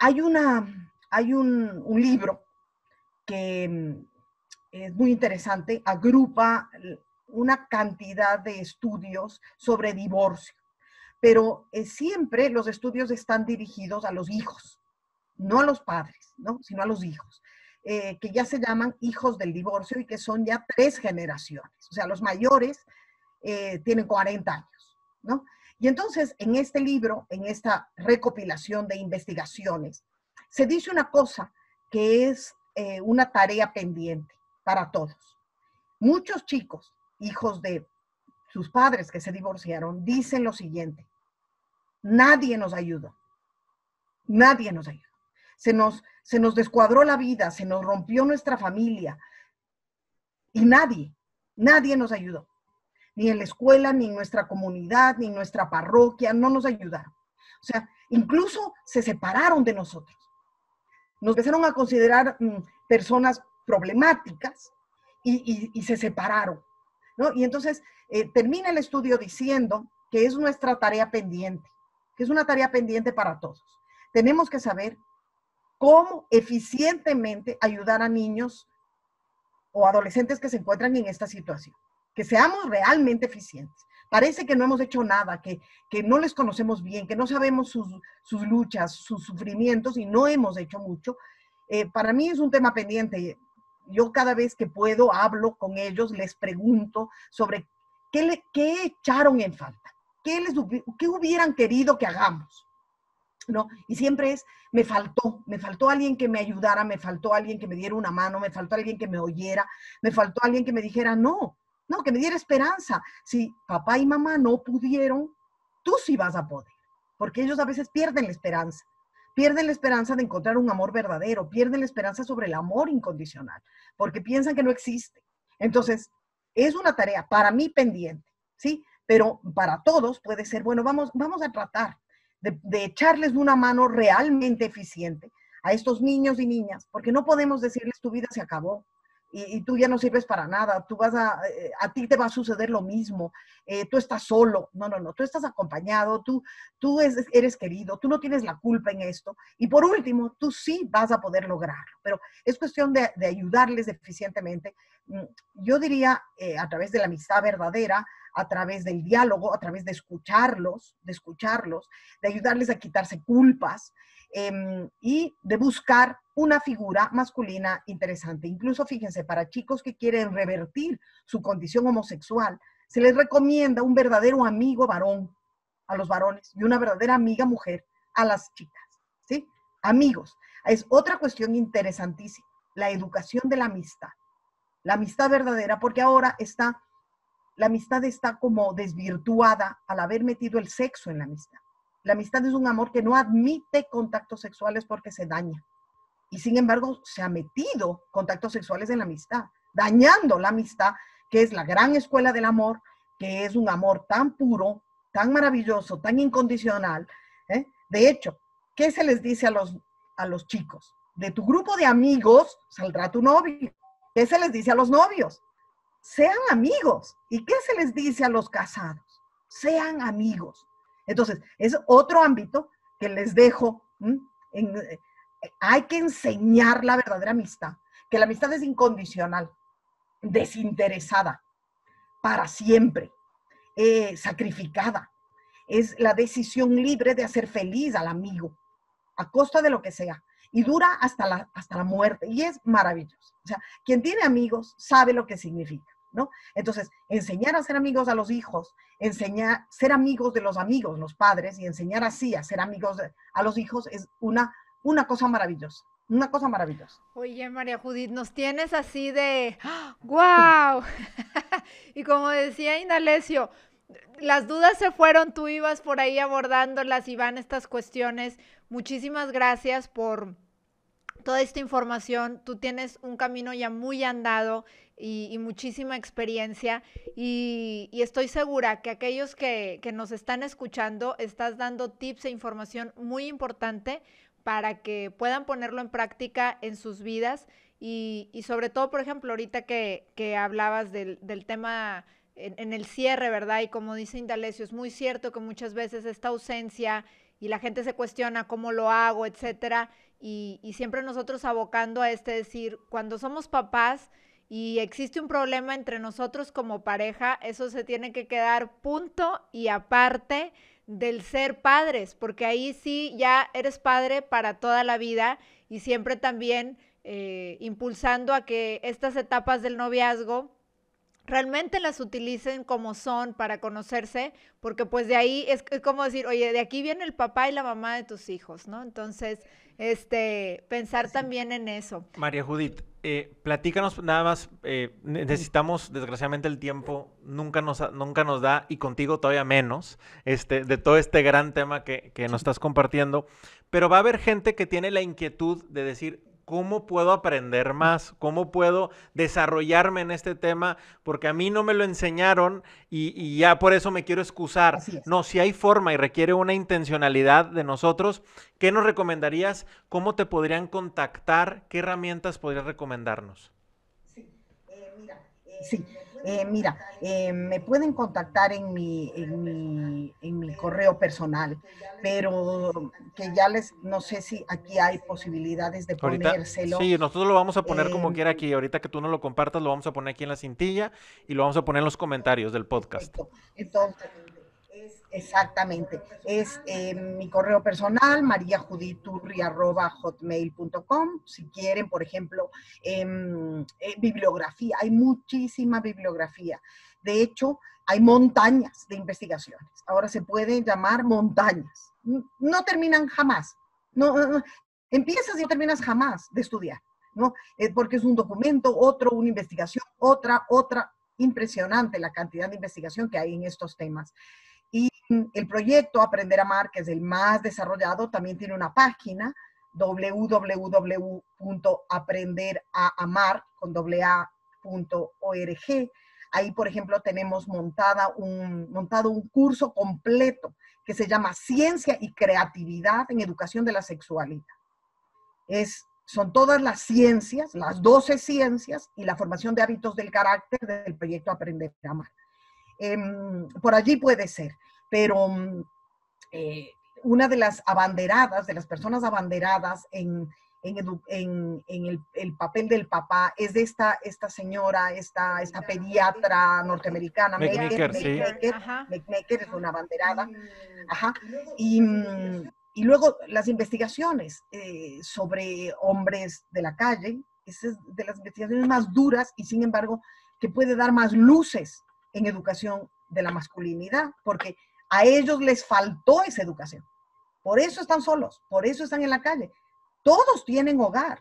Hay un libro que es muy interesante, agrupa una cantidad de estudios sobre divorcio, pero siempre los estudios están dirigidos a los hijos. no a los padres, ¿no?, sino a los hijos, que ya se llaman hijos del divorcio y que son ya 3 generaciones. O sea, los mayores tienen 40 años, ¿no? Y entonces, en este libro, en esta recopilación de investigaciones, se dice una cosa que es una tarea pendiente para todos. Muchos chicos, hijos de sus padres que se divorciaron, dicen lo siguiente: nadie nos ayudó, nadie nos ayudó. Se nos descuadró la vida, se nos rompió nuestra familia y nadie nos ayudó. Ni en la escuela, ni en nuestra comunidad, ni en nuestra parroquia, no nos ayudaron. O sea, incluso se separaron de nosotros. Nos empezaron a considerar personas problemáticas y se separaron, ¿no? Y entonces termina el estudio diciendo que es nuestra tarea pendiente, que es una tarea pendiente para todos. Tenemos que saber cómo eficientemente ayudar a niños o adolescentes que se encuentran en esta situación, que seamos realmente eficientes. Parece que no hemos hecho nada, que no les conocemos bien, que no sabemos sus luchas, sus sufrimientos, y no hemos hecho mucho. Para mí es un tema pendiente. Yo cada vez que puedo hablo con ellos, les pregunto sobre qué echaron en falta, qué hubieran querido que hagamos, ¿no? Y siempre es, me faltó alguien que me ayudara, me faltó alguien que me diera una mano, me faltó alguien que me oyera, me faltó alguien que me dijera no, que me diera esperanza. Si papá y mamá no pudieron, tú sí vas a poder, porque ellos a veces pierden la esperanza de encontrar un amor verdadero, pierden la esperanza sobre el amor incondicional, porque piensan que no existe. Entonces, es una tarea para mí pendiente, ¿sí? Pero para todos puede ser, bueno, vamos a tratar de echarles una mano realmente eficiente a estos niños y niñas, porque no podemos decirles tu vida se acabó y tú ya no sirves para nada, a ti te va a suceder lo mismo, tú estás solo. No, tú estás acompañado, tú eres querido, tú no tienes la culpa en esto, y por último, tú sí vas a poder lograrlo, pero es cuestión de ayudarles eficientemente, yo diría, a través de la amistad verdadera, a través del diálogo, a través de escucharlos, de ayudarles a quitarse culpas y de buscar una figura masculina interesante. Incluso, fíjense, para chicos que quieren revertir su condición homosexual, se les recomienda un verdadero amigo varón a los varones y una verdadera amiga mujer a las chicas, ¿sí? Amigos. Es otra cuestión interesantísima, la educación de la amistad verdadera, porque ahora la amistad está como desvirtuada al haber metido el sexo en la amistad. La amistad es un amor que no admite contactos sexuales porque se daña. Y sin embargo, se ha metido contactos sexuales en la amistad, dañando la amistad, que es la gran escuela del amor, que es un amor tan puro, tan maravilloso, tan incondicional, ¿eh? De hecho, ¿qué se les dice a los chicos? De tu grupo de amigos saldrá tu novio. ¿Qué se les dice a los novios? Sean amigos. ¿Y qué se les dice a los casados? Sean amigos. Entonces, es otro ámbito que les dejo. Hay que enseñar la verdadera amistad, que la amistad es incondicional, desinteresada, para siempre, sacrificada. Es la decisión libre de hacer feliz al amigo, a costa de lo que sea. Y dura hasta la muerte. Y es maravilloso. O sea, quien tiene amigos sabe lo que significa, ¿no? Entonces, enseñar a ser amigos a los hijos, enseñar, ser amigos de los amigos, los padres, y enseñar así a ser amigos a los hijos es una cosa maravillosa. Una cosa maravillosa. Oye, María Judith, nos tienes así de ¡guau! Y como decía Indalecio, las dudas se fueron, tú ibas por ahí abordándolas y van estas cuestiones. Muchísimas gracias por toda esta información. Tú tienes un camino ya muy andado y muchísima experiencia y estoy segura que aquellos que nos están escuchando, estás dando tips e información muy importante para que puedan ponerlo en práctica en sus vidas y sobre todo, por ejemplo, ahorita que hablabas del tema en el cierre, ¿verdad? Y como dice Indalecio, es muy cierto que muchas veces esta ausencia y la gente se cuestiona cómo lo hago, etcétera. Y siempre nosotros abocando a decir, cuando somos papás y existe un problema entre nosotros como pareja, eso se tiene que quedar punto y aparte del ser padres, porque ahí sí ya eres padre para toda la vida y siempre también impulsando a que estas etapas del noviazgo realmente las utilicen como son para conocerse, porque pues de ahí es como decir, oye, de aquí viene el papá y la mamá de tus hijos, ¿no? Entonces, pensar también en eso. María Judith, platícanos nada más, necesitamos desgraciadamente el tiempo, nunca nos da, y contigo todavía menos, de todo este gran tema que nos estás compartiendo, pero va a haber gente que tiene la inquietud de decir, ¿cómo puedo aprender más? ¿Cómo puedo desarrollarme en este tema? Porque a mí no me lo enseñaron y ya por eso me quiero excusar. No, si hay forma y requiere una intencionalidad de nosotros, ¿qué nos recomendarías? ¿Cómo te podrían contactar? ¿Qué herramientas podrías recomendarnos? Sí, me pueden contactar en mi correo personal, pero que ya les, no sé si aquí hay posibilidades de ahorita, ponérselo. Sí, nosotros lo vamos a poner como quiera aquí, ahorita que tú no lo compartas, lo vamos a poner aquí en la cintilla y lo vamos a poner en los comentarios del podcast. Perfecto. Entonces, exactamente, es mi correo personal, mariajuditurri@hotmail.com. Si quieren, por ejemplo, bibliografía, hay muchísima bibliografía. De hecho, hay montañas de investigaciones. Ahora se pueden llamar montañas. No terminan jamás. No, empiezas y no terminas jamás de estudiar, ¿no? Porque es un documento, otro, una investigación, otra. Impresionante la cantidad de investigación que hay en estos temas. Y el proyecto Aprender a Amar, que es el más desarrollado, también tiene una página, www.aprenderaamar.org. Ahí, por ejemplo, tenemos montado un curso completo que se llama Ciencia y Creatividad en Educación de la Sexualidad. Son todas las ciencias, las 12 ciencias y la formación de hábitos del carácter del proyecto Aprender a Amar. Por allí puede ser, pero una de las abanderadas, de las personas abanderadas en el papel del papá es de esta señora, esta pediatra norteamericana, McNicker, sí. McNicker es una abanderada. Ajá. Y luego las investigaciones sobre hombres de la calle, esa es de las investigaciones más duras y sin embargo que puede dar más luces en educación de la masculinidad, porque a ellos les faltó esa educación. Por eso están solos, por eso están en la calle. Todos tienen hogar,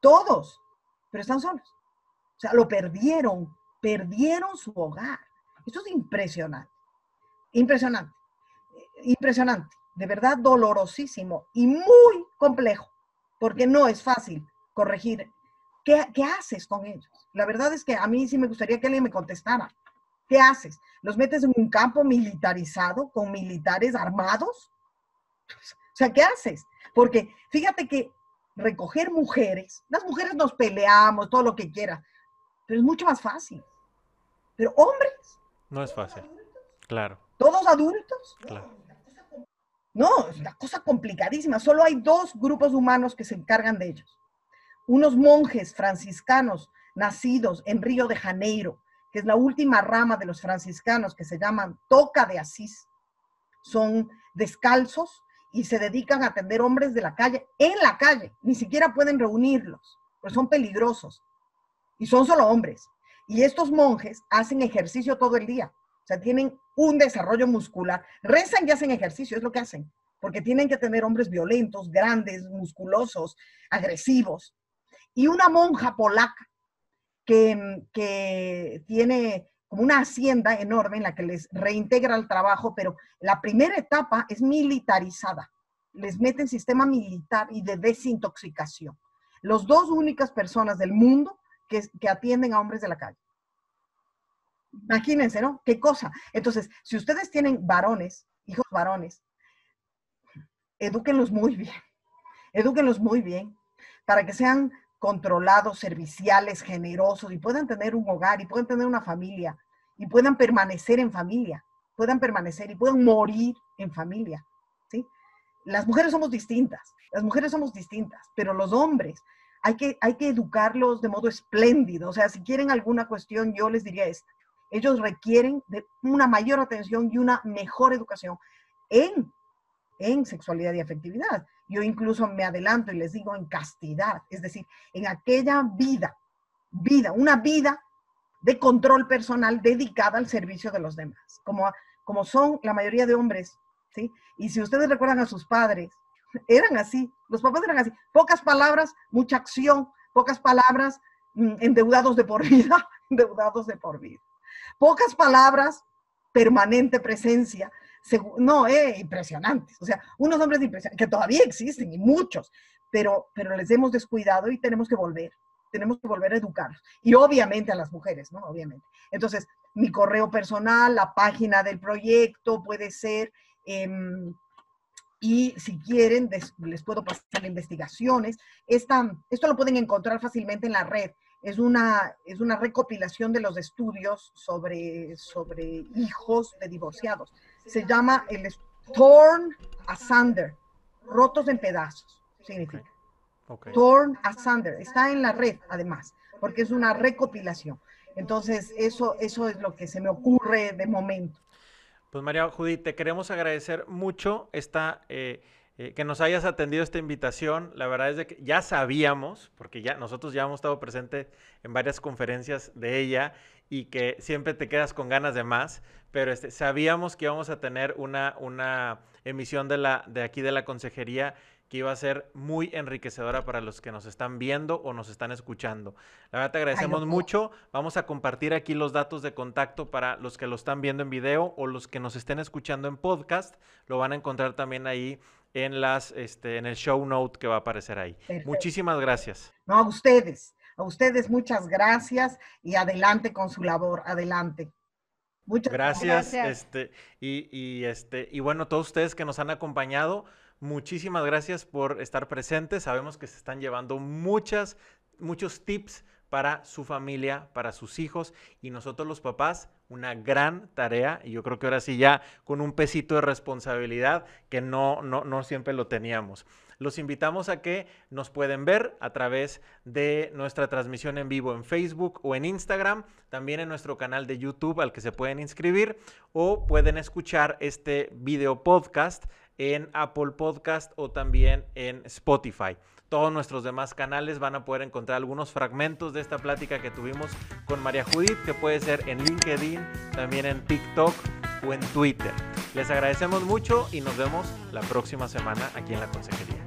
todos, pero están solos. O sea, lo perdieron su hogar. Esto es impresionante, impresionante, impresionante, de verdad dolorosísimo y muy complejo, porque no es fácil corregir. ¿Qué haces con ellos? La verdad es que a mí sí me gustaría que alguien me contestara. ¿Qué haces? ¿Los metes en un campo militarizado con militares armados? O sea, ¿qué haces? Porque fíjate que recoger mujeres, las mujeres nos peleamos, todo lo que quieras, pero es mucho más fácil. Pero hombres. No es fácil, claro. ¿Todos adultos? Claro. No, es una cosa complicadísima. Solo hay dos grupos humanos que se encargan de ellos. Unos monjes franciscanos nacidos en Río de Janeiro, que es la última rama de los franciscanos, que se llaman Toca de Asís. Son descalzos y se dedican a atender hombres de la calle, en la calle. Ni siquiera pueden reunirlos, pues son peligrosos. Y son solo hombres. Y estos monjes hacen ejercicio todo el día. O sea, tienen un desarrollo muscular. Rezan y hacen ejercicio, es lo que hacen. Porque tienen que tener hombres violentos, grandes, musculosos, agresivos. Y una monja polaca, que tiene como una hacienda enorme en la que les reintegra el trabajo, pero la primera etapa es militarizada. Les meten sistema militar y de desintoxicación. Los dos únicas personas del mundo que atienden a hombres de la calle. Imagínense, ¿no? ¿Qué cosa? Entonces, si ustedes tienen varones, hijos varones, edúquenlos muy bien. Edúquenlos muy bien para que sean controlados, serviciales, generosos, y puedan tener un hogar, y puedan tener una familia, y puedan permanecer en familia, puedan permanecer y puedan morir en familia, ¿sí? Las mujeres somos distintas, pero los hombres hay que educarlos de modo espléndido. O sea, si quieren alguna cuestión, yo les diría esto. Ellos requieren de una mayor atención y una mejor educación en sexualidad y afectividad. Yo incluso me adelanto y les digo en castidad, es decir, en aquella una vida de control personal dedicada al servicio de los demás, como son la mayoría de hombres, ¿sí? Y si ustedes recuerdan a sus padres, eran así, los papás eran así, pocas palabras, mucha acción, pocas palabras, endeudados de por vida, pocas palabras, permanente presencia, impresionantes, o sea, unos hombres impresionantes, que todavía existen, y muchos, pero les hemos descuidado y tenemos que volver a educarlos, y obviamente a las mujeres, ¿no? Obviamente. Entonces, mi correo personal, la página del proyecto puede ser... y si quieren, les puedo pasar investigaciones. Esto lo pueden encontrar fácilmente en la red. Es una recopilación de los estudios sobre hijos de divorciados. Se llama el Torn Asunder, rotos en pedazos, significa. Okay. Torn Asunder. Está en la red, además, porque es una recopilación. Entonces, eso es lo que se me ocurre de momento. Pues María Judith, te queremos agradecer mucho que nos hayas atendido esta invitación. La verdad es de que ya sabíamos, porque nosotros ya hemos estado presentes en varias conferencias de ella y que siempre te quedas con ganas de más, pero sabíamos que íbamos a tener una emisión de aquí de la consejería que iba a ser muy enriquecedora para los que nos están viendo o nos están escuchando. La verdad te agradecemos mucho. Vamos a compartir aquí los datos de contacto para los que lo están viendo en video o los que nos estén escuchando en podcast. Lo van a encontrar también ahí en el show note que va a aparecer ahí. Perfecto. Muchísimas gracias. No, a ustedes muchas gracias y adelante con su labor, adelante. Muchas gracias. Y bueno, todos ustedes que nos han acompañado, muchísimas gracias por estar presentes. Sabemos que se están llevando muchos tips para su familia, para sus hijos y nosotros los papás, una gran tarea. Y yo creo que ahora sí ya con un pesito de responsabilidad que no siempre lo teníamos. Los invitamos a que nos pueden ver a través de nuestra transmisión en vivo en Facebook o en Instagram, también en nuestro canal de YouTube al que se pueden inscribir o pueden escuchar este video podcast en Apple Podcast o también en Spotify. Todos nuestros demás canales van a poder encontrar algunos fragmentos de esta plática que tuvimos con María Judith, que puede ser en LinkedIn, también en TikTok o en Twitter. Les agradecemos mucho y nos vemos la próxima semana aquí en La Consejería.